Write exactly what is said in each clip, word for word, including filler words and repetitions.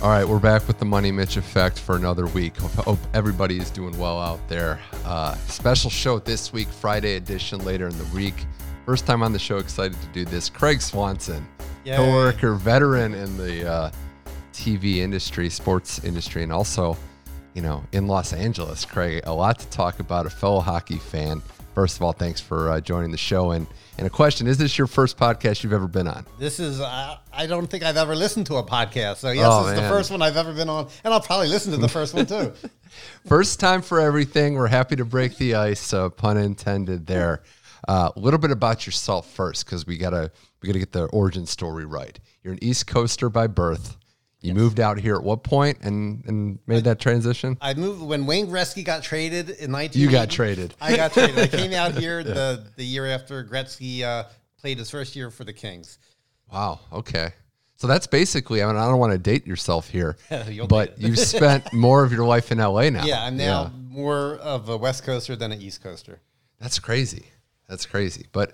All right, we're back with the Money Mitch Effect for another week. Hope, hope everybody is doing well out there. Uh, special show this week, Friday edition later in the week. First time on the show, excited to do this. Craig Swanson, Yay. coworker, veteran in the uh, T V industry, sports industry, and also, you know, in Los Angeles. Craig, a lot to talk about, a fellow hockey fan. First of all, thanks for uh, joining the show. And and a question, is this your first podcast you've ever been on? This is, uh, I don't think I've ever listened to a podcast. So yes, oh, it's man. the first one I've ever been on. And I'll probably listen to the first one too. First time for everything. We're happy to break the ice, uh, pun intended there. A uh, little bit about yourself first, because we got to we gotta get the origin story right. You're an East Coaster by birth. You yes. moved out here at what point and, and made I, that transition? I moved when Wayne Gretzky got traded in nineteen eighty. You got traded. I got traded. I came out here yeah. the, the year after Gretzky uh, played his first year for the Kings. Wow. Okay. So that's basically, I mean, I don't want to date yourself here, but you've spent more of your life in L A now. Yeah, I'm now yeah. more of a West Coaster than an East Coaster. That's crazy. That's crazy. But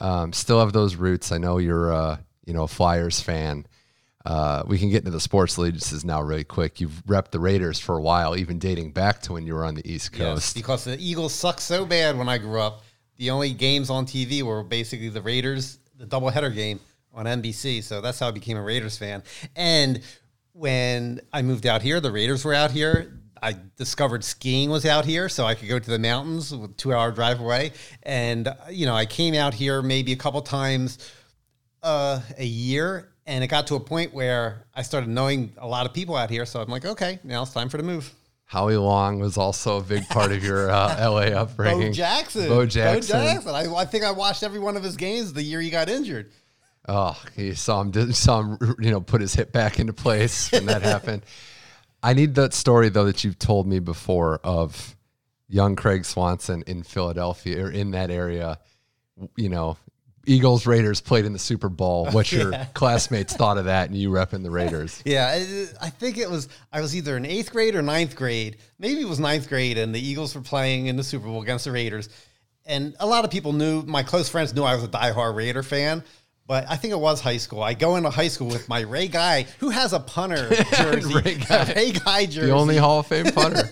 um, still have those roots. I know you're uh, you know, a Flyers fan. Uh, we can get into the sports allegiances now really quick. You've repped the Raiders for a while, even dating back to when you were on the East Coast. Yes, because the Eagles sucked so bad when I grew up. The only games on T V were basically the Raiders, the doubleheader game on N B C. So that's how I became a Raiders fan. And when I moved out here, the Raiders were out here. I discovered skiing was out here, so I could go to the mountains with a two-hour drive away. And, you know, I came out here maybe a couple times uh, a year. And it got to a point where I started knowing a lot of people out here. So I'm like, okay, now it's time for the move. Howie Long was also a big part of your uh, L A upbringing. Bo Jackson. Bo Jackson. Bo Jackson. I, I think I watched every one of his games the year he got injured. Oh, you saw him, you saw him, you know, put his hip back into place when that happened. I need that story, though, that you've told me before of young Craig Swanson in Philadelphia or in that area, you know, Eagles, Raiders played in the Super Bowl. What your yeah. classmates thought of that and you repping the Raiders. Yeah, I, I think it was, I was either in eighth grade or ninth grade. Maybe it was ninth grade and the Eagles were playing in the Super Bowl against the Raiders. And a lot of people knew, my close friends knew I was a diehard Raider fan. But I think it was high school. I go into high school with my Ray Guy, who has a punter jersey. Ray, Guy. Ray Guy jersey. The only Hall of Fame punter.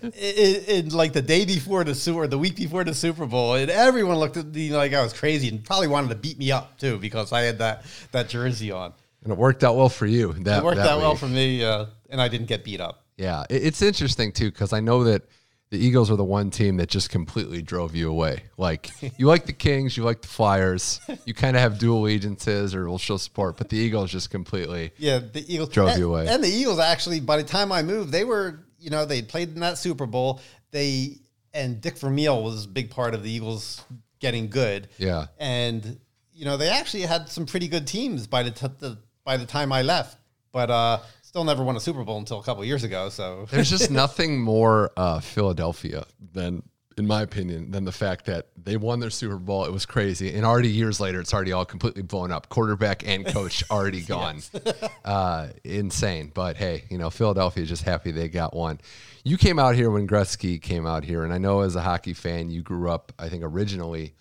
And like the day before the Super, the week before the Super Bowl, and everyone looked at me like I was crazy and probably wanted to beat me up too because I had that, that jersey on. And it worked out well for you. That, it worked that out week. well for me, uh, and I didn't get beat up. Yeah, it, it's interesting too because I know that the Eagles are the one team that just completely drove you away. Like, you like the Kings, you like the Flyers, you kind of have dual allegiances or will show support, but the Eagles just completely yeah, the Eagles drove and, you away. And the Eagles actually, by the time I moved, they were, you know, they played in that Super Bowl. They and Dick Vermeil was a big part of the Eagles getting good. Yeah. And, you know, they actually had some pretty good teams by the, t- the by the time I left. But, uh, still never won a Super Bowl until a couple of years ago, so. There's just nothing more uh, Philadelphia than, in my opinion, than the fact that they won their Super Bowl. It was crazy. And already years later, it's already all completely blown up. Quarterback and coach already gone. Yes. uh, insane. But, hey, you know, Philadelphia is just happy they got one. You came out here when Gretzky came out here, and I know as a hockey fan, you grew up, I think, originally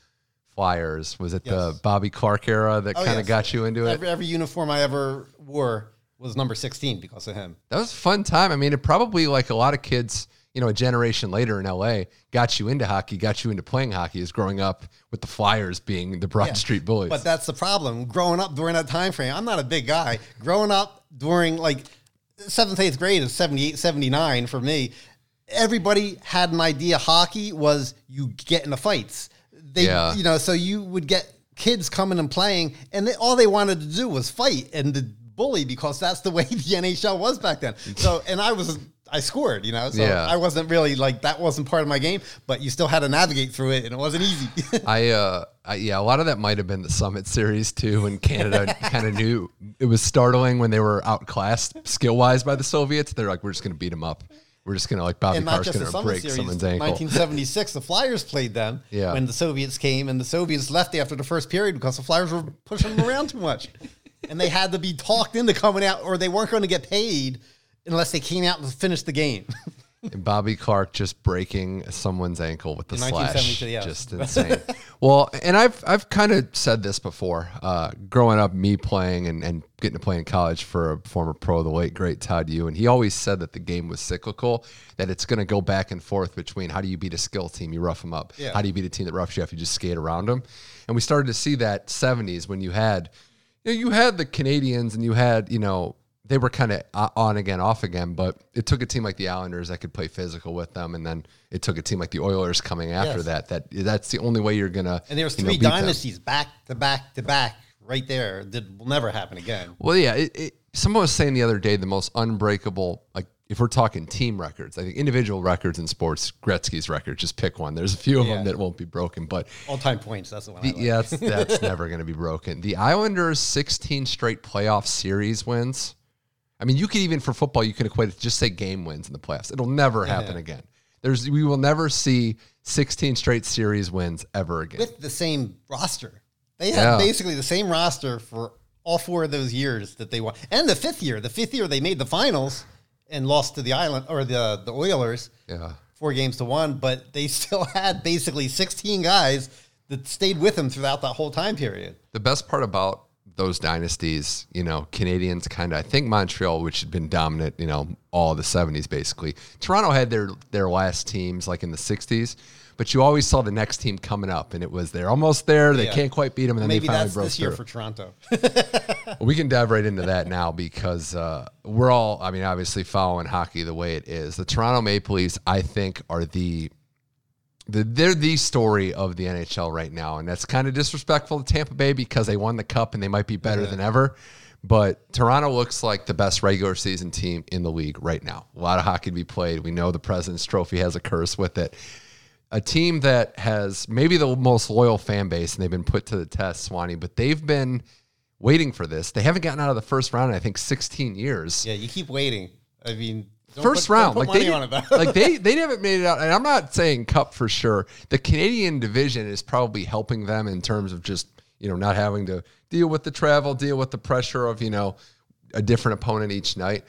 Flyers. Was it yes. the Bobby Clarke era that oh, kind of yes. got you into it? Every, every uniform I ever wore was number sixteen because of him. That was a fun time. I mean, it probably, like a lot of kids, you know, a generation later in L A, got you into hockey, got you into playing hockey, is growing up with the Flyers being the Broad yeah, Street Bullies. But that's the problem. Growing up during that time frame, I'm not a big guy. Growing up during, like, seventh, eighth grade is seventy-eight, seventy-nine for me. Everybody had an idea hockey was you get in the fights. They, yeah. You know, so you would get kids coming and playing, and they, all they wanted to do was fight, and the bully because that's the way the N H L was back then. So, and I was, I scored, you know, so yeah. I wasn't really like, that wasn't part of my game, but you still had to navigate through it and it wasn't easy. I, uh, I, yeah, a lot of that might've been the Summit Series too, when Canada kind of knew it was startling when they were outclassed skill wise by the Soviets. They're like, we're just going to beat them up. We're just going to like Bobby Clarke's going to break series, someone's ankle. nineteen seventy-six, the Flyers played them yeah. when the Soviets came and the Soviets left after the first period because the Flyers were pushing them around too much. And they had to be talked into coming out or they weren't going to get paid unless they came out and finished the game. Bobby Clarke just breaking someone's ankle with the slash. Yeah. Just insane. Well, and I've I've kind of said this before. Uh, growing up, me playing and, and getting to play in college for a former pro, the late, great Todd Yu, and he always said that the game was cyclical, that it's going to go back and forth between how do you beat a skill team? You rough them up. Yeah. How do you beat a team that roughs you up? You just skate around them. And we started to see that seventies when you had, you know, you had the Canadians and you had, you know, they were kind of on again, off again, but it took a team like the Islanders that could play physical with them, and then it took a team like the Oilers coming after yes. that. That that's the only way you're gonna. And there was three you know, dynasties them. back to back to back right there that will never happen again. Well, yeah, it, it, someone was saying the other day the most unbreakable. Like if we're talking team records, I think individual records in sports, Gretzky's record. Just pick one. There's a few of yeah. them that won't be broken, but all time points. That's the one. The, I like. Yeah, that's, that's never going to be broken. The Islanders' sixteen straight playoff series wins. I mean, you could even, for football, you could equate it to just say game wins in the playoffs. It'll never happen yeah, yeah. again. There's, we will never see sixteen straight series wins ever again. With the same roster. They had yeah. basically the same roster for all four of those years that they won. And the fifth year. The fifth year they made the finals and lost to the Island or the, the Oilers yeah. four games to one. But they still had basically sixteen guys that stayed with them throughout that whole time period. The best part about those dynasties, you know, Canadians kind of, I think Montreal, which had been dominant, you know, all the seventies basically. Toronto had their their last teams like in the sixties, but you always saw the next team coming up, and it was they're almost there, they yeah. can't quite beat them, and then maybe they finally broke through. Maybe that's this year for Toronto. We can dive right into that now because uh, we're all, I mean, obviously following hockey the way it is. The Toronto Maple Leafs, I think, are the The, they're the story of the N H L right now, and that's kind of disrespectful to Tampa Bay because they won the Cup and they might be better yeah. than ever. But Toronto looks like the best regular season team in the league right now. A lot of hockey to be played. We know the President's Trophy has a curse with it. A team that has maybe the most loyal fan base, and they've been put to the test, Swanee, but they've been waiting for this. They haven't gotten out of the first round in, I think, sixteen years. Yeah, you keep waiting. I mean... Don't First put, round, like they, like they they haven't made it out. And I'm not saying Cup for sure. The Canadian division is probably helping them in terms of just, you know, not having to deal with the travel, deal with the pressure of, you know, a different opponent each night.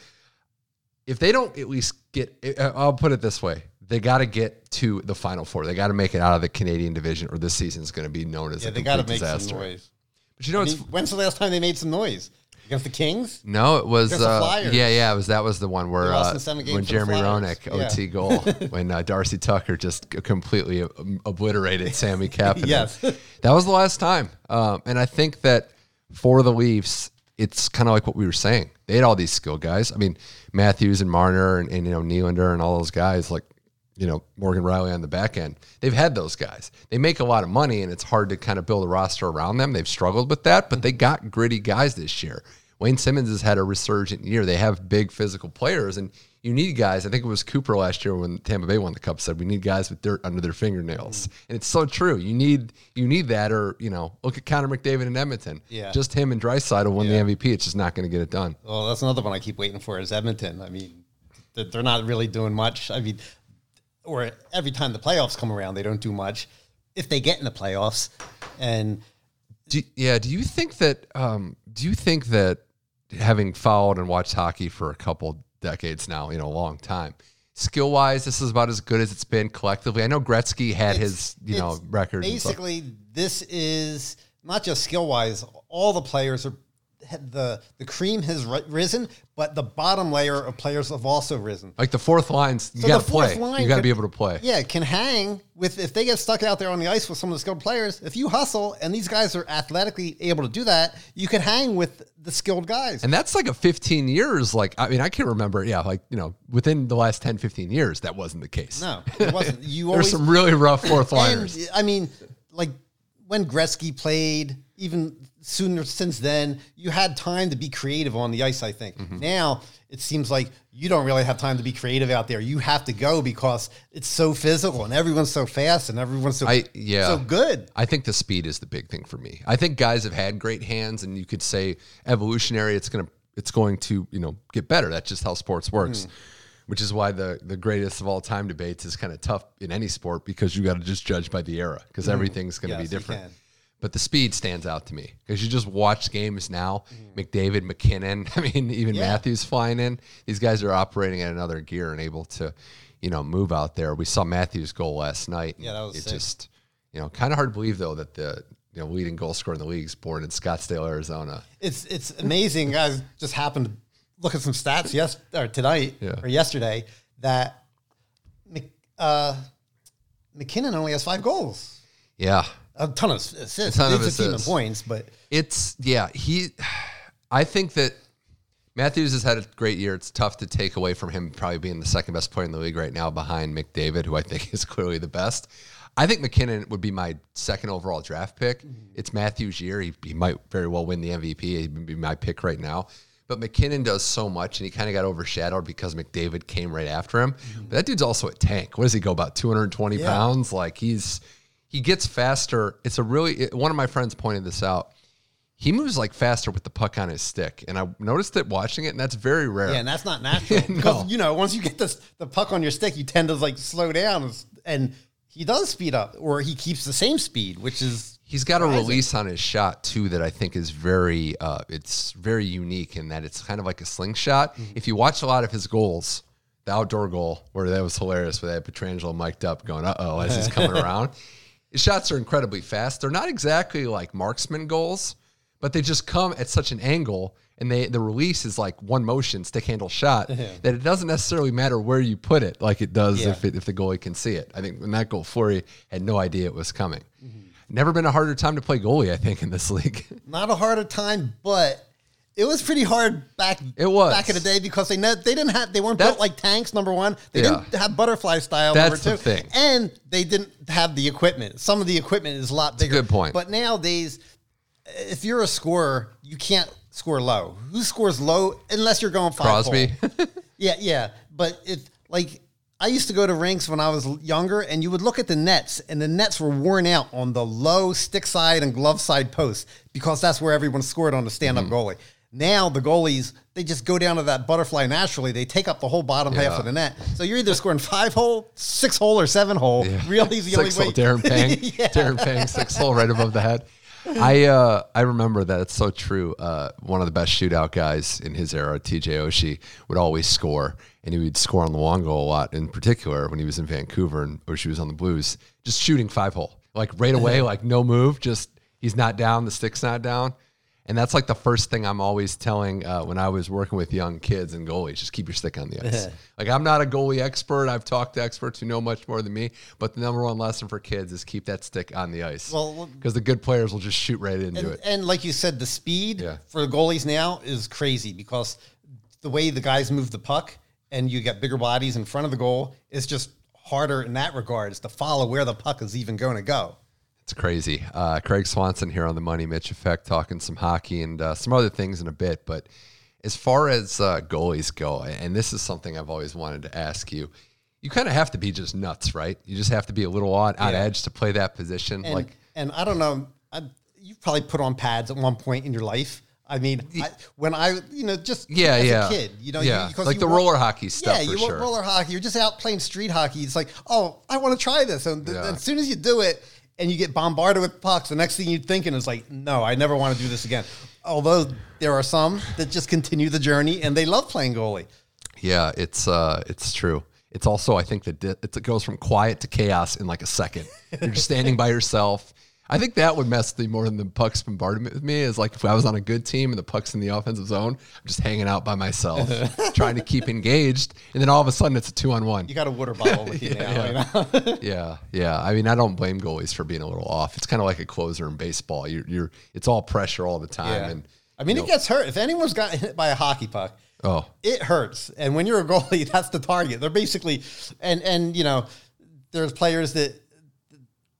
If they don't at least get, I'll put it this way. They got to get to the Final Four. They got to make it out of the Canadian division or this season is going to be known as yeah, a complete disaster. Yeah, they got to make some noise. But you know, I mean, it's, when's the last time they made some noise? Against the Kings? No, it was uh, yeah, yeah. It was that was the one where uh, when Jeremy Roenick yeah. O T goal when uh, Darcy Tucker just completely obliterated Sammy Kapanen. Yes, that was the last time. Um, and I think that for the Leafs, it's kind of like what we were saying. They had all these skill guys. I mean, Matthews and Marner and, and you know Nylander and all those guys like you know Morgan Rielly on the back end. They've had those guys. They make a lot of money, and it's hard to kind of build a roster around them. They've struggled with that, but they got gritty guys this year. Wayne Simmons has had a resurgent year. They have big physical players, and you need guys. I think it was Cooper last year when Tampa Bay won the Cup said, we need guys with dirt under their fingernails. Mm-hmm. And it's so true. You need you need that or, you know, look at Connor McDavid in Edmonton. Yeah. Just him and Draisaitl won yeah. the M V P. It's just not going to get it done. Well, that's another one I keep waiting for is Edmonton. I mean, they're not really doing much. I mean, or every time the playoffs come around, they don't do much. If they get in the playoffs and... Do, yeah, do you think that um, do you think that having followed and watched hockey for a couple decades now, you know, a long time, skill wise, this is about as good as it's been collectively? I know Gretzky had it's, his you know record. Basically, this is not just skill wise. All the players are the the cream has risen, but the bottom layer of players have also risen. Like the fourth lines, you so got to play. You got to be able to play. Yeah, can hang with if they get stuck out there on the ice with some of the skilled players. If you hustle and these guys are athletically able to do that, you can hang with the skilled guys. And that's like a fifteen years. Like I mean, I can remember. Yeah, like you know, within the last ten, fifteen years, that wasn't the case. No, it wasn't. You always, there's some really rough fourth liners. And, I mean, like when Gretzky played, even sooner since then, you had time to be creative on the ice, I think. Mm-hmm. Now, it seems like you don't really have time to be creative out there. You have to go because it's so physical and everyone's so fast and everyone's so, I, yeah. so good. I think the speed is the big thing for me. I think guys have had great hands, and you could say evolutionary, it's going to it's going to you know get better. That's just how sports works, mm. which is why the, the greatest of all time debates is kind of tough in any sport because you got to just judge by the era because mm. everything's going to yes, be different. But the speed stands out to me because you just watch games now. Mm. McDavid, McKinnon, I mean, even yeah. Matthews flying in. These guys are operating at another gear and able to, you know, move out there. We saw Matthews' goal last night. Yeah, that was it sick. Just, you know, kind of hard to believe, though, that the you know leading goal scorer in the league is born in Scottsdale, Arizona. It's it's amazing. I just happened to look at some stats yes or tonight yeah. or yesterday that uh, McKinnon only has five goals. Yeah, a ton of assists. A ton of assists. fifteen points, but it's yeah he. I think that Matthews has had a great year. It's tough to take away from him probably being the second best player in the league right now behind McDavid, who I think is clearly the best. I think McKinnon would be my second overall draft pick. Mm-hmm. It's Matthews' year. He, he might very well win the M V P. He'd be my pick right now. But McKinnon does so much, and he kind of got overshadowed because McDavid came right after him. Mm-hmm. But that dude's also a tank. What does he go, about two hundred twenty yeah. pounds? Like, he's he gets faster. It's a really – one of my friends pointed this out. He moves like faster with the puck on his stick. And I noticed it watching it, and that's very rare. Yeah, and that's not natural. no. Because, you know, once you get this, the puck on your stick, you tend to like slow down. And he does speed up, or he keeps the same speed, which is He's got surprising. a release on his shot, too, that I think is very, uh, it's very unique in that it's kind of like a slingshot. Mm-hmm. If you watch a lot of his goals, the outdoor goal, where that was hilarious, where they had Petrangelo mic'd up going, uh-oh, as he's coming around. His shots are incredibly fast. They're not exactly like marksman goals, but they just come at such an angle, and they the release is like one motion, stick handle shot, that it doesn't necessarily matter where you put it like it does yeah. if it, if the goalie can see it. I think in that goal, Fleury had no idea it was coming. Mm-hmm. Never been a harder time to play goalie, I think, in this league. Not a harder time, but it was pretty hard back it was. back in the day because they ne- they didn't have they weren't That's, built like tanks, number one. They yeah. didn't have butterfly style, That's number two. The thing. And they didn't have the equipment. Some of the equipment is a lot bigger. That's a good point. But nowadays, if you're a scorer, you can't score low. Who scores low unless you're going five Crosby. yeah, yeah. But if like I used to go to rinks when I was younger, and you would look at the nets, and the nets were worn out on the low stick side and glove side posts because that's where everyone scored on the stand-up mm-hmm. goalie. Now the goalies, they just go down to that butterfly naturally. They take up the whole bottom yeah. half of the net. So you're either scoring five hole, six hole, or seven hole. Yeah. Really, the six only hole, way. Darren Pang, yeah. Darren Pang, six hole right above the head. I uh, I remember that. It's so true. Uh, one of the best shootout guys in his era, T J Oshie, would always score, and he would score on Luongo a lot, in particular when he was in Vancouver and Oshie was on the Blues, just shooting five-hole. Like, right away, like, no move, just he's not down, the stick's not down. And that's, like, the first thing I'm always telling uh, when I was working with young kids and goalies, just keep your stick on the ice. Like, I'm not a goalie expert. I've talked to experts who know much more than me. But the number one lesson for kids is keep that stick on the ice. Well, because the good players will just shoot right into and, it. And like you said, the speed yeah. for goalies now is crazy because the way the guys move the puck and you get bigger bodies in front of the goal, it's just harder in that regards to follow where the puck is even going to go. It's crazy. Uh, Craig Swanson here on the Money Mitch Effect, talking some hockey and uh, some other things in a bit. But as far as uh, goalies go, and this is something I've always wanted to ask you, you kind of have to be just nuts, right? You just have to be a little on, on yeah. edge to play that position. And, like, and I don't know, I, you've probably put on pads at one point in your life. I mean, I, when I, you know, just yeah, as yeah. a kid, you know, yeah. you, because like you the roller hockey stuff. Yeah, for you sure. roller hockey. You're just out playing street hockey. It's like, oh, I want to try this. And th- yeah. as soon as you do it, and you get bombarded with pucks, the next thing you're thinking is like, no, I never want to do this again. Although there are some that just continue the journey and they love playing goalie. Yeah, it's uh, it's true. It's also, I think, that it goes from quiet to chaos in like a second. You're just standing by yourself. I think that would mess with me more than the pucks bombardment with me. Is like if I was on a good team and the pucks in the offensive zone, I'm just hanging out by myself, trying to keep engaged, and then all of a sudden it's a two on one. You got a water bottle with you yeah, now. Yeah. Right now. yeah, yeah. I mean, I don't blame goalies for being a little off. It's kind of like a closer in baseball. You're, you're. It's all pressure all the time, yeah. and I mean, you know, it gets hurt if anyone's got hit by a hockey puck. Oh, it hurts. And when you're a goalie, that's the target. They're basically, and and you know, there's players that.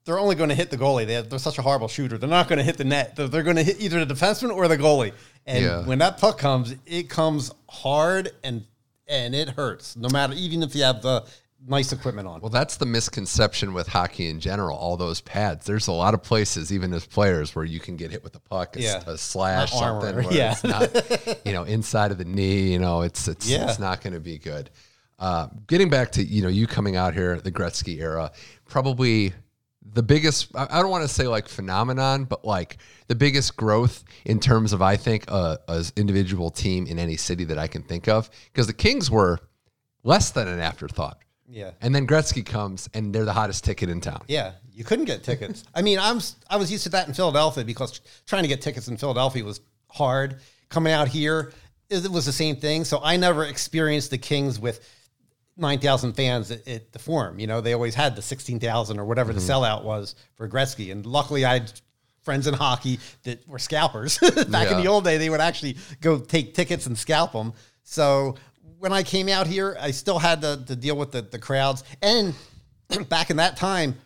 They're only going to hit the goalie. They have, they're such a horrible shooter. They're not going to hit the net. They're, they're going to hit either the defenseman or the goalie. And yeah. when that puck comes, it comes hard and and it hurts, no matter, even if you have the nice equipment on. Well, that's the misconception with hockey in general, all those pads. There's a lot of places, even as players, where you can get hit with a puck, a, yeah. a slash, not something where yeah. it's not, you know, inside of the knee. You know, it's, it's, yeah. it's not going to be good. Uh, getting back to, you know, you coming out here, the Gretzky era, probably – the biggest, I don't want to say like phenomenon, but like the biggest growth in terms of, I think, uh, as individual team in any city that I can think of, because the Kings were less than an afterthought. Yeah. And then Gretzky comes, and they're the hottest ticket in town. Yeah. You couldn't get tickets. I mean, I'm I was used to that in Philadelphia because trying to get tickets in Philadelphia was hard. Coming out here, it was the same thing. So I never experienced the Kings with nine thousand fans at, at the Forum. You know, they always had the sixteen thousand or whatever mm-hmm. the sellout was for Gretzky. And luckily, I had friends in hockey that were scalpers. Back yeah. in the old day, they would actually go take tickets and scalp them. So when I came out here, I still had to, to deal with the, the crowds. And back in that time,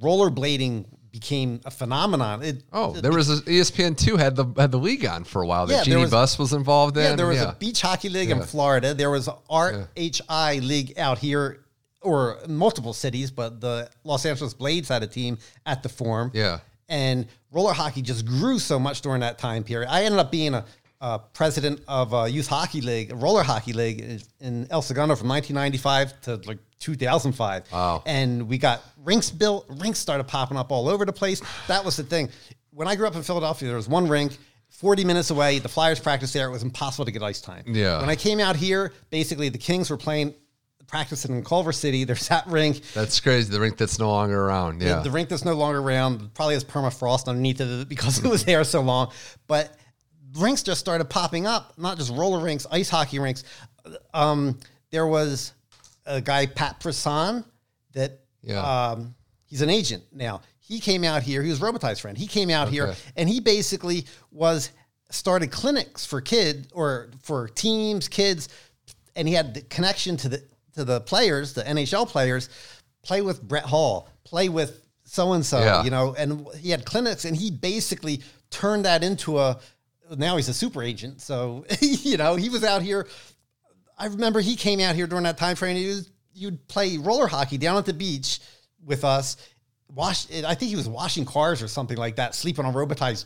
rollerblading became a phenomenon. It, oh, there it, was a, E S P N two had the had the league on for a while that yeah, Jeannie was, Buss was involved in. Yeah, there was yeah. a beach hockey league yeah. in Florida. There was an R H I yeah. league out here, or multiple cities, but the Los Angeles Blades had a team at the Forum. Yeah. And roller hockey just grew so much during that time period. I ended up being a Uh, president of a youth hockey league, a roller hockey league in El Segundo from nineteen ninety-five to like two thousand five. Wow. And we got rinks built. Rinks started popping up all over the place. That was the thing. When I grew up in Philadelphia, there was one rink, forty minutes away. The Flyers practiced there. It was impossible to get ice time. Yeah. When I came out here, basically the Kings were playing, practicing in Culver City. There's that rink. That's crazy. The rink that's no longer around. Yeah. The, the rink that's no longer around probably has permafrost underneath it because it was there so long. But rinks just started popping up, not just roller rinks, ice hockey rinks. Um, there was a guy, Pat Brisson, that yeah. um, he's an agent now. He came out here. He was Robitaille's friend. He came out okay. here, and he basically was started clinics for kids or for teams, kids, and he had the connection to the to the players, the N H L players, play with Brett Hall, play with so-and-so, yeah. you know, and he had clinics, and he basically turned that into a now he's a super agent. So, you know, he was out here. I remember he came out here during that time frame. He was, you'd play roller hockey down at the beach with us. Wash, I think he was washing cars or something like that, sleeping on Robitaille's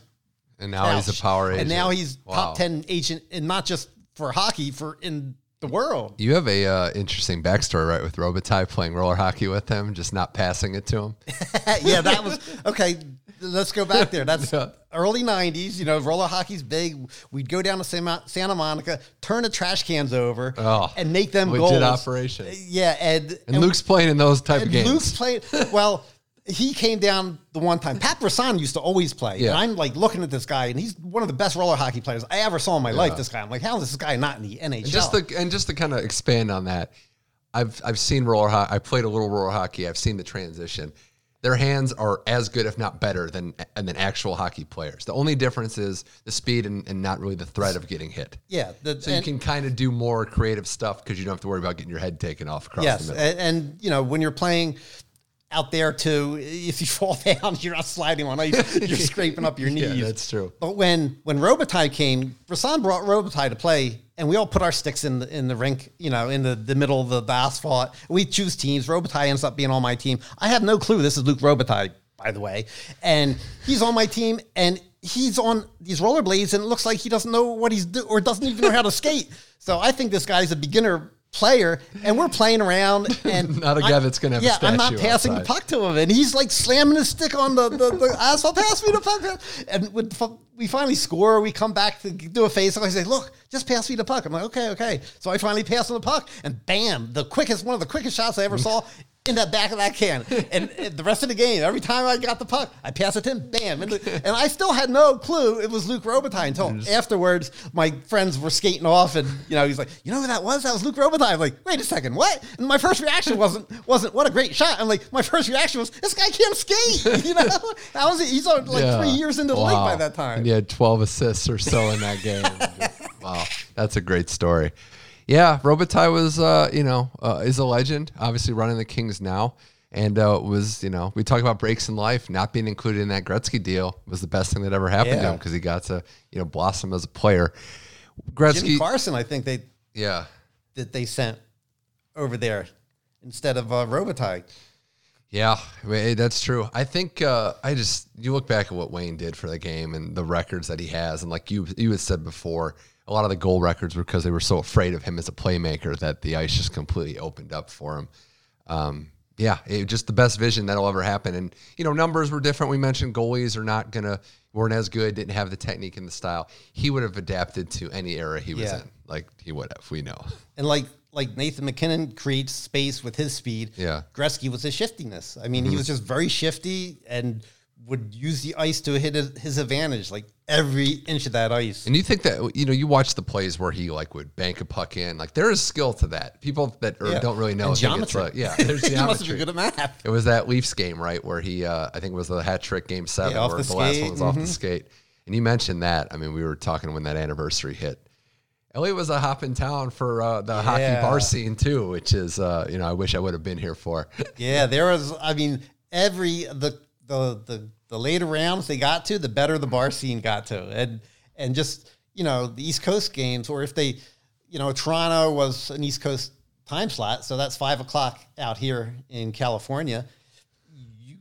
And now couch. He's a power agent. And now he's wow. top ten agent, and not just for hockey, for in the world. You have a uh, interesting backstory, right, with Robitaille playing roller hockey with him, just not passing it to him. yeah, that was, okay, let's go back there. That's yeah. early nineties, you know, roller hockey's big. We'd go down to Santa Monica, turn the trash cans over, oh, and make them legit goals. Legit operation. Yeah, and, and... And Luke's playing in those type of games. Luke's playing... Well, he came down the one time. Pat Brisson used to always play. Yeah. And I'm, like, looking at this guy, and he's one of the best roller hockey players I ever saw in my yeah. life, this guy. I'm like, how is this guy not in the N H L? And just to, and just to kind of expand on that, I've I've seen roller hockey. I played a little roller hockey. I've seen the transition. Their hands are as good, if not better, than than actual hockey players. The only difference is the speed and, and not really the threat of getting hit. Yeah. The, so you can kind of do more creative stuff because you don't have to worry about getting your head taken off across yes, the middle. Yes, and, and, you know, when you're playing out there, too, if you fall down, you're not sliding on ice. You're scraping up your knees. Yeah, that's true. But when, when Robitaille came, Brisson brought Robitaille to play, and we all put our sticks in the, in the rink, you know, in the, the middle of the, the asphalt. We choose teams. Robitaille ends up being on my team. I have no clue. This is Luc Robitaille, by the way. And he's on my team, and he's on these rollerblades, and it looks like he doesn't know what he's doing or doesn't even know how to skate. So I think this guy's a beginner player, and we're playing around, and not a guy I, that's gonna have yeah, a statue I'm not passing outside. The puck to him, and he's like slamming his stick on the the, the asphalt. Pass me the puck, and when we finally score, we come back to do a face. I say, look, just pass me the puck. I'm like, okay, okay. So I finally pass on the puck, and bam, the quickest, one of the quickest shots I ever saw in that back of that can. And, and the rest of the game, every time I got the puck, I pass it to him, bam, and, and I still had no clue it was Luc Robitaille until just... afterwards. My friends were skating off, and you know he's like, you know who that was? That was Luc Robitaille. I'm like, wait a second, what? And my first reaction wasn't wasn't what a great shot. I'm like, my first reaction was this guy can't skate. You know, that was it. He's on like yeah. three years into the wow. league by that time. And he had twelve assists or so in that game. Just, wow, that's a great story. Yeah, Robitaille was, uh, you know, uh, is a legend, obviously running the Kings now. And uh, it was, you know, we talk about breaks in life. Not being included in that Gretzky deal was the best thing that ever happened yeah. to him because he got to, you know, blossom as a player. Gretzky, Jimmy Carson, I think they yeah that they sent over there instead of uh, Robitaille. Yeah, I mean, that's true. I think uh, I just, you look back at what Wayne did for the game and the records that he has. And like you, you had said before, a lot of the goal records were because they were so afraid of him as a playmaker that the ice just completely opened up for him. Um, yeah, it, just the best vision that'll ever happen. And, you know, numbers were different. We mentioned goalies are not going to, weren't as good, didn't have the technique and the style. He would have adapted to any era he was yeah. in. Like, he would have, we know. And like like Nathan McKinnon creates space with his speed. Yeah. Gretzky was his shiftiness. I mean, mm-hmm. he was just very shifty and would use the ice to hit his advantage, like every inch of that ice. And you think that, you know, you watch the plays where he like would bank a puck in, like there is skill to that. People that are, yeah. don't really know. Geometry. It's, uh, yeah. There's geometry. He must be good at math. It was that Leafs game, right? Where he, uh, I think it was the hat trick game seven, yeah, where the, the last one was mm-hmm. off the skate. And you mentioned that. I mean, we were talking when that anniversary hit. L A was a hop in town for uh, the yeah. hockey bar scene too, which is, uh, you know, I wish I would have been here for. yeah, there was, I mean, every, the, the, the, the later rounds they got to, the better the bar scene got to. And, and just, you know, the East Coast games, or if they, you know, Toronto was an East Coast time slot. So that's five o'clock out here in California.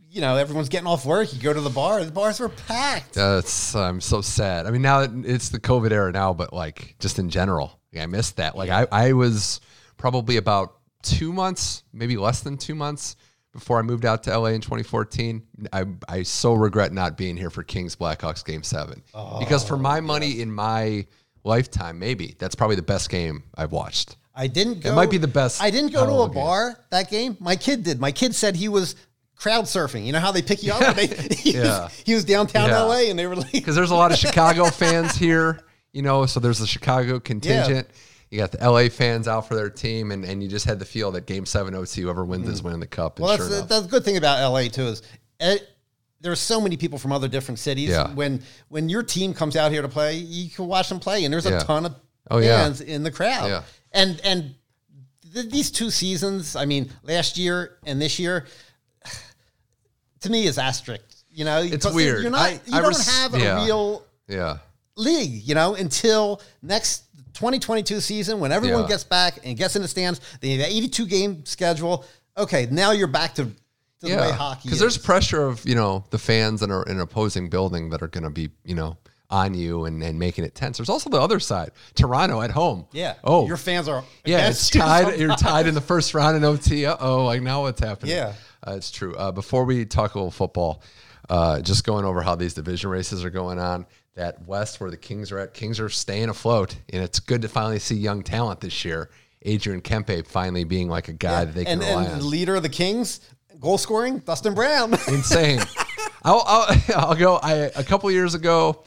You know, everyone's getting off work. You go to the bar. The bars were packed. That's, I'm so sad. I mean, now it's the COVID era now, but, like, just in general, yeah, I missed that. Like, yeah. I, I was probably about two months, maybe less than two months before I moved out to L A in twenty fourteen. I, I so regret not being here for Kings Blackhawks Game seven. Oh, because for my money, yeah. in my lifetime, maybe, that's probably the best game I've watched. I didn't go. It might be the best. I didn't go to a bar game. That game. My kid did. My kid said he was... crowd surfing, you know how they pick you up? Yeah. They, he, yeah. was, he was downtown yeah. L A, and they were like... Because there's a lot of Chicago fans here, you know, so there's the Chicago contingent. Yeah. You got the L A fans out for their team, and, and you just had the feel that Game seven O T, whoever wins mm. is winning the cup. Well, and that's, sure the, that's the good thing about L A, too, is it, there are so many people from other different cities. Yeah. When when your team comes out here to play, you can watch them play, and there's a yeah. ton of oh, fans yeah. in the crowd. Yeah. And, and th- these two seasons, I mean, last year and this year... to me is asterisk, you know, it's weird. You're not, I, you I don't res- have a yeah. real yeah. league, you know, until next twenty twenty-two season, when everyone yeah. gets back and gets in the stands, they have an eighty-two game schedule. Okay. Now you're back to, to yeah. the way hockey is. 'Cause there's pressure of, you know, the fans in, a, in an opposing building that are going to be, you know, on you and, and making it tense. There's also the other side, Toronto at home. Yeah. Oh, your fans are, yeah, it's tied. You're tied in the first round in O T. Uh oh, like now what's happening? Yeah. Uh, it's true. Uh, before we talk a little football, uh, just going over how these division races are going on. That West, where the Kings are at, Kings are staying afloat, and it's good to finally see young talent this year. Adrian Kempe finally being like a guy yeah. that they can and, rely and on. The leader of the Kings, goal scoring, Dustin Brown. Insane. I'll, I'll I'll go. I a couple years ago,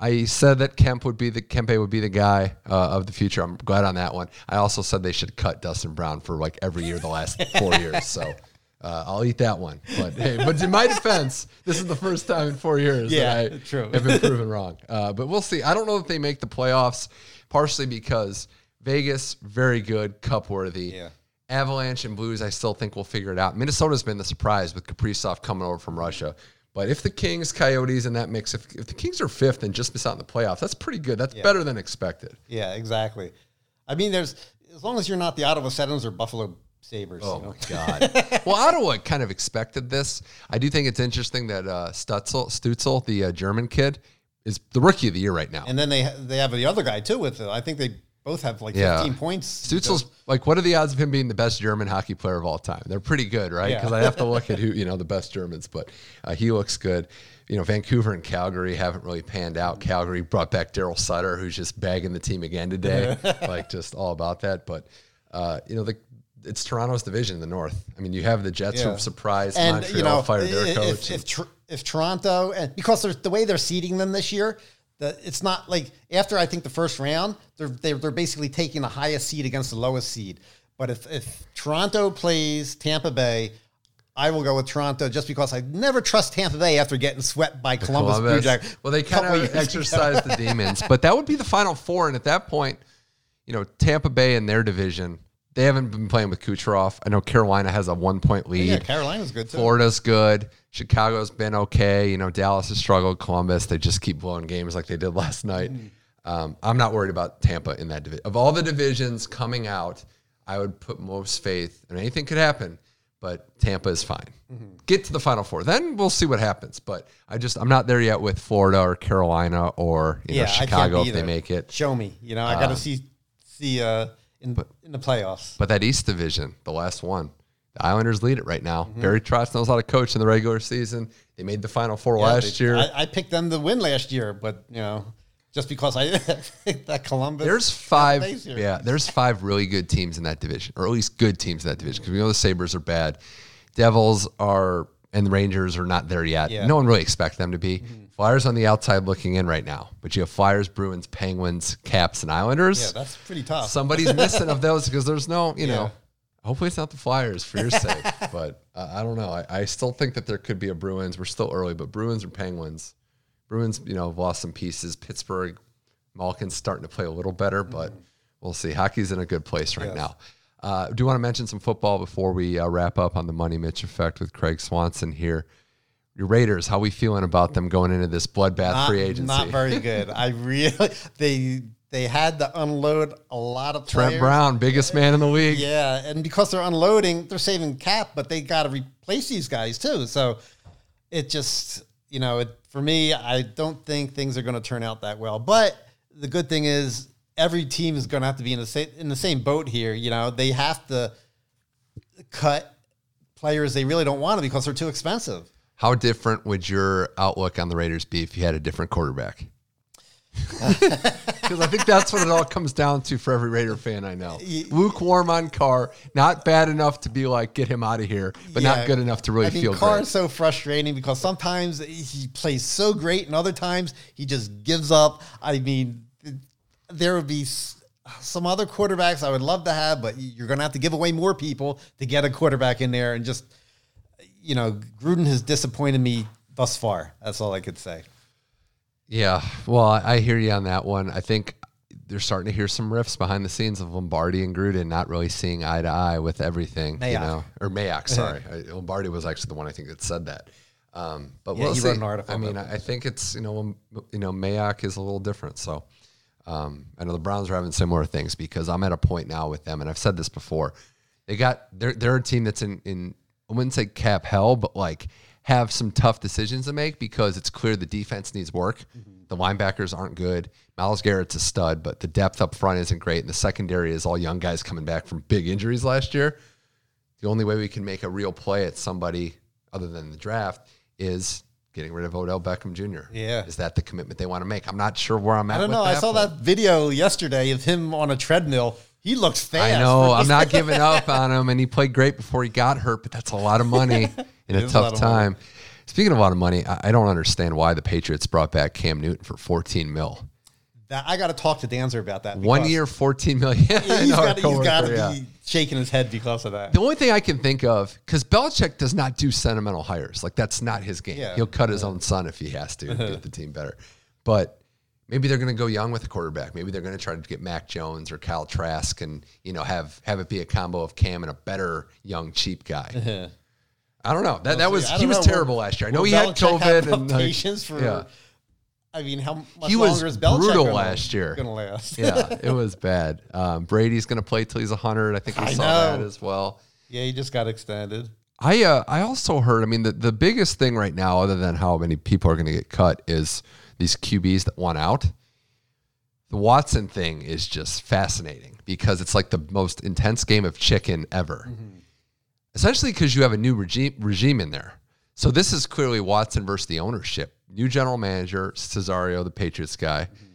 I said that Kemp would be the Kempe would be the guy uh, of the future. I'm glad on that one. I also said they should cut Dustin Brown for like every year the last four years. So. Uh, I'll eat that one, but hey, but in my defense, this is the first time in four years yeah, that I true. have been proven wrong. Uh, but we'll see. I don't know if they make the playoffs, partially because Vegas, very good, cup worthy. Yeah. Avalanche and Blues, I still think we'll figure it out. Minnesota's been the surprise with Kaprizov coming over from Russia. But if the Kings, Coyotes, in that mix, if, if the Kings are fifth and just miss out in the playoffs, that's pretty good. That's yeah. better than expected. Yeah, exactly. I mean, there's as long as you're not the Ottawa Senators or Buffalo Sabres. Oh, you know? My God. Well, Ottawa kind of expected this. I do think it's interesting that uh, Stutzel, Stutzel, the uh, German kid, is the rookie of the year right now. And then they they have the other guy, too, with it. I think they both have, like, yeah. fifteen points. Stutzel's, so. Like, what are the odds of him being the best German hockey player of all time? They're pretty good, right? Because yeah. I have to look at, who you know, the best Germans, but uh, he looks good. You know, Vancouver and Calgary haven't really panned out. Calgary brought back Darryl Sutter, who's just bagging the team again today. Like, just all about that. But, uh, you know, the it's Toronto's division in the North. I mean, you have the Jets yeah. who surprised and, Montreal, you know, fired their if, coach. If, if, tr- if Toronto, and because the way they're seeding them this year, the, it's not like after I think the first round, they're, they're they're basically taking the highest seed against the lowest seed. But if, if Toronto plays Tampa Bay, I will go with Toronto just because I never trust Tampa Bay after getting swept by Columbus, Columbus. Blue Jack. Well, they kind of exercised the demons, but that would be the Final Four. And at that point, you know, Tampa Bay in their division. They haven't been playing with Kucherov. I know Carolina has a one-point lead. Yeah, Carolina's good, too. Florida's good. Chicago's been okay. You know, Dallas has struggled. Columbus, they just keep blowing games like they did last night. Mm. Um, I'm not worried about Tampa in that division. Of all the divisions coming out, I would put most faith, and anything could happen, but Tampa is fine. Mm-hmm. Get to the Final Four. Then we'll see what happens. But I just, I'm not there yet with Florida or Carolina or you yeah, know, Chicago if they make it. Show me. You know, I got to um, see... see uh, In, but, in the playoffs. But that East division, the last one, the Islanders lead it right now. Mm-hmm. Barry Trotz knows how to coach in the regular season. They made the Final Four yeah, last they, year. I, I picked them to win last year, but, you know, Just because I that Columbus. There's five. Yeah, there's five really good teams in that division, or at least good teams in that division, because we know the Sabres are bad. Devils are, and the Rangers are not there yet. Yeah. No one really expects them to be. Mm-hmm. Flyers on the outside looking in right now, but you have Flyers, Bruins, Penguins, Caps, and Islanders. Yeah, that's pretty tough. Somebody's missing of those because there's no, you yeah. know, hopefully it's not the Flyers for your sake, but uh, I don't know. I, I still think that there could be a Bruins. We're still early, but Bruins or Penguins. Bruins, you know, lost some pieces. Pittsburgh, Malkin's starting to play a little better, but mm-hmm. we'll see. Hockey's in a good place right yes. now. Uh, do want to mention some football before we uh, wrap up on the Money Mitch Effect with Craig Swanson here. Your Raiders, how are we feeling about them going into this bloodbath not, free agency? Not very good. I really they they had to unload a lot of players. Trent Brown, biggest man in the league. Yeah, and because they're unloading, they're saving cap, but they got to replace these guys too. So it just, you know, it, for me, I don't think things are going to turn out that well. But the good thing is, every team is going to have to be in the same in the same boat here. You know, they have to cut players they really don't want to because they're too expensive. How different would your outlook on the Raiders be if you had a different quarterback? Because I think that's what it all comes down to for every Raider fan I know. Lukewarm on Carr, not bad enough to be like, get him out of here, but yeah, not good enough to really I mean, feel Carr great. Is so frustrating because sometimes he plays so great and other times he just gives up. I mean, there would be some other quarterbacks I would love to have, but you're going to have to give away more people to get a quarterback in there. And just, you know, Gruden has disappointed me thus far. That's all I could say. Yeah, well, I hear you on that one. I think they're starting to hear some riffs behind the scenes of Lombardi and Gruden not really seeing eye to eye with everything. Mayock. You know, or Mayock, sorry. Lombardi was actually the one I think that said that. Um, but yeah, we'll he see. Wrote an article. I mean, I think it's, you know, you know, Mayock is a little different. So um, I know the Browns are having similar things because I'm at a point now with them, and I've said this before. They got they're they're a team that's in in I wouldn't say cap hell, but like, have some tough decisions to make because it's clear the defense needs work. Mm-hmm. The linebackers aren't good. Myles Garrett's a stud, but the depth up front isn't great, and the secondary is all young guys coming back from big injuries last year. The only way we can make a real play at somebody other than the draft is getting rid of Odell Beckham Junior Yeah. Is that the commitment they want to make? I'm not sure where I'm at. I don't with know. That, I saw that video yesterday of him on a treadmill. He looks fast. I know. I'm not giving up on him, and he played great before he got hurt, but that's a lot of money. In a tough time. Speaking of a lot of money, I don't understand why the Patriots brought back Cam Newton for fourteen mil. That, I got to talk to Danzer about that. One year, fourteen million. Yeah, he's got to yeah. be shaking his head because of that. The only thing I can think of, because Belichick does not do sentimental hires. Like, that's not his game. Yeah. He'll cut his yeah. own son if he has to and get the team better. But maybe they're going to go young with a quarterback. Maybe they're going to try to get Mac Jones or Kyle Trask and, you know, have, have it be a combo of Cam and a better young, cheap guy. I don't know. That that was he was know. terrible we're, last year. I know he had Belichick COVID and like, for, yeah. I mean, how much he longer is Belichick brutal gonna, last year? Gonna last. Yeah, it was bad. Um, Brady's gonna play till he's one hundred. I think we I saw know. that as well. Yeah, he just got extended. I uh, I also heard. I mean, the the biggest thing right now, other than how many people are gonna get cut, is these Q Bs that want out. The Watson thing is just fascinating because it's like the most intense game of chicken ever. Mm-hmm. Essentially because you have a new regime regime in there. So this is clearly Watson versus the ownership. New general manager, Cesario, the Patriots guy. Mm-hmm.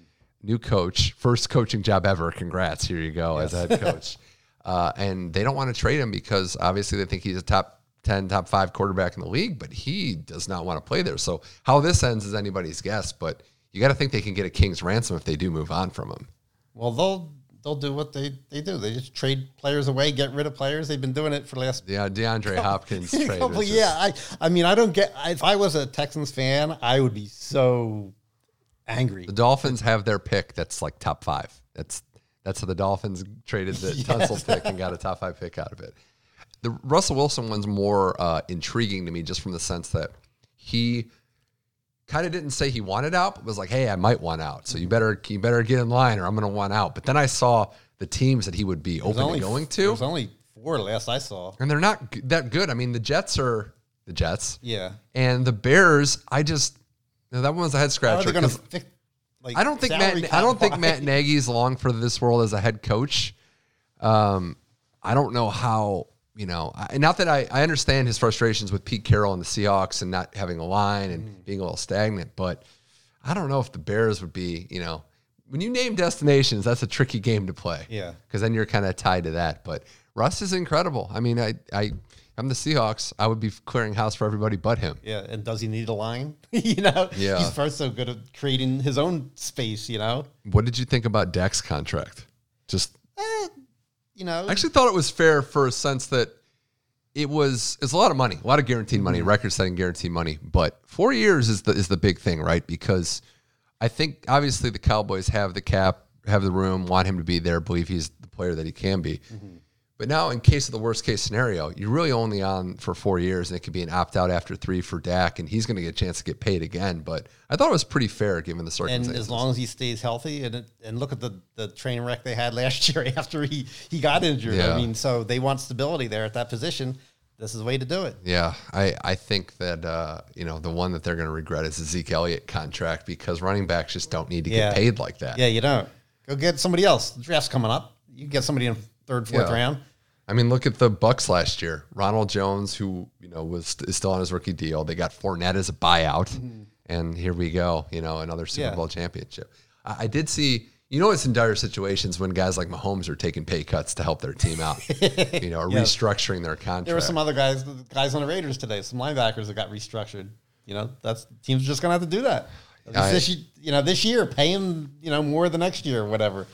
New coach, first coaching job ever. Congrats, here you go yes. as head coach. uh, and they don't want to trade him because obviously they think he's a top ten, top five quarterback in the league, but he does not want to play there. So how this ends is anybody's guess, but you got to think they can get a king's ransom if they do move on from him. Well, they'll... They'll do what they, they do. They just trade players away, get rid of players. They've been doing it for the last... Yeah, DeAndre couple, Hopkins trade. Couple, yeah, just, I I mean, I don't get... If I was a Texans fan, I would be so angry. The Dolphins have their pick that's like top five. That's that's how the Dolphins traded the yes. Tunsil pick and got a top five pick out of it. The Russell Wilson one's more uh, intriguing to me just from the sense that he... kind of didn't say he wanted out, but was like, hey, I might want out. So you better you better get in line or I'm going to want out. But then I saw the teams that he would be there's open only, to going to. There's only four last I saw. And they're not that good. I mean, the Jets are the Jets. Yeah. And the Bears, I just, you know, that one was a head scratcher. Gonna stick, like, I don't think Matt, I don't think Matt Nagy's long for this world as a head coach. Um, I don't know how. You know, I, not that I, I understand his frustrations with Pete Carroll and the Seahawks and not having a line and mm. being a little stagnant, but I don't know if the Bears would be, you know, when you name destinations, that's a tricky game to play. Yeah. Because then you're kind of tied to that. But Russ is incredible. I mean, I, I, I'm the Seahawks. I would be clearing house for everybody but him. Yeah. And does he need a line? you know? Yeah. He's first so good at creating his own space, you know? What did you think about Dak's contract? Just, eh, you know. I actually thought it was fair for a sense that it was, it's a lot of money, a lot of guaranteed money, mm-hmm. record-setting guaranteed money. But four years is the is the big thing, right? Because I think, obviously, the Cowboys have the cap, have the room, want him to be there, believe he's the player that he can be. Mm-hmm. But now, in case of the worst-case scenario, you're really only on for four years, and it could be an opt-out after three for Dak, and he's going to get a chance to get paid again. But I thought it was pretty fair, given the circumstances. And as long as he stays healthy, and and look at the, the train wreck they had last year after he, he got injured. Yeah. I mean, so they want stability there at that position. This is the way to do it. Yeah, I, I think that, uh, you know, the one that they're going to regret is the Zeke Elliott contract, because running backs just don't need to yeah. get paid like that. Yeah, you don't. Go get somebody else. The draft's coming up. You get somebody in third, fourth yeah. round. I mean, look at the Bucks last year. Ronald Jones, who, you know, was is still on his rookie deal. They got Fournette as a buyout. Mm-hmm. And here we go, you know, another Super yeah. Bowl championship. I, I did see, you know, it's in dire situations when guys like Mahomes are taking pay cuts to help their team out, you know, or yeah. restructuring their contract. There were some other guys, guys on the Raiders today, some linebackers that got restructured. You know, that's teams are just going to have to do that. I, this, you know, this year, pay them, you know, more the next year or whatever.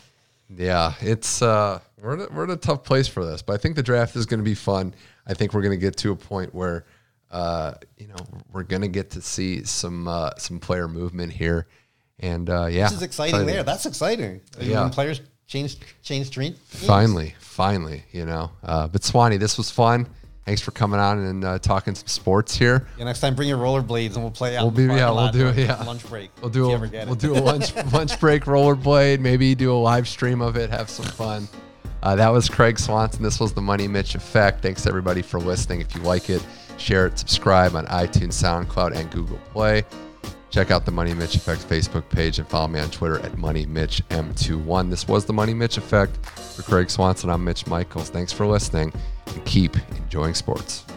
Yeah, it's uh, we're in a, we're in a tough place for this, but I think the draft is going to be fun. I think we're going to get to a point where, uh, you know, we're going to get to see some uh, some player movement here, and uh, yeah, this is exciting. Exciting. There, that's exciting. Yeah, when players change change teams. Finally, finally, you know. Uh, but Swanee, this was fun. Thanks for coming on and uh, talking some sports here. Yeah, next time bring your rollerblades and we'll play out. We'll be yeah, we'll do yeah. lunch break. We'll do a, we'll do a lunch lunch break rollerblade. Maybe do a live stream of it. Have some fun. Uh, that was Craig Swanson. This was the Money Mitch Effect. Thanks everybody for listening. If you like it, share it, subscribe on iTunes, SoundCloud, and Google Play. Check out the Money Mitch Effect Facebook page and follow me on Twitter at Money Mitch M two one. This was the Money Mitch Effect. For Craig Swanson, I'm Mitch Michaels. Thanks for listening and keep enjoying sports.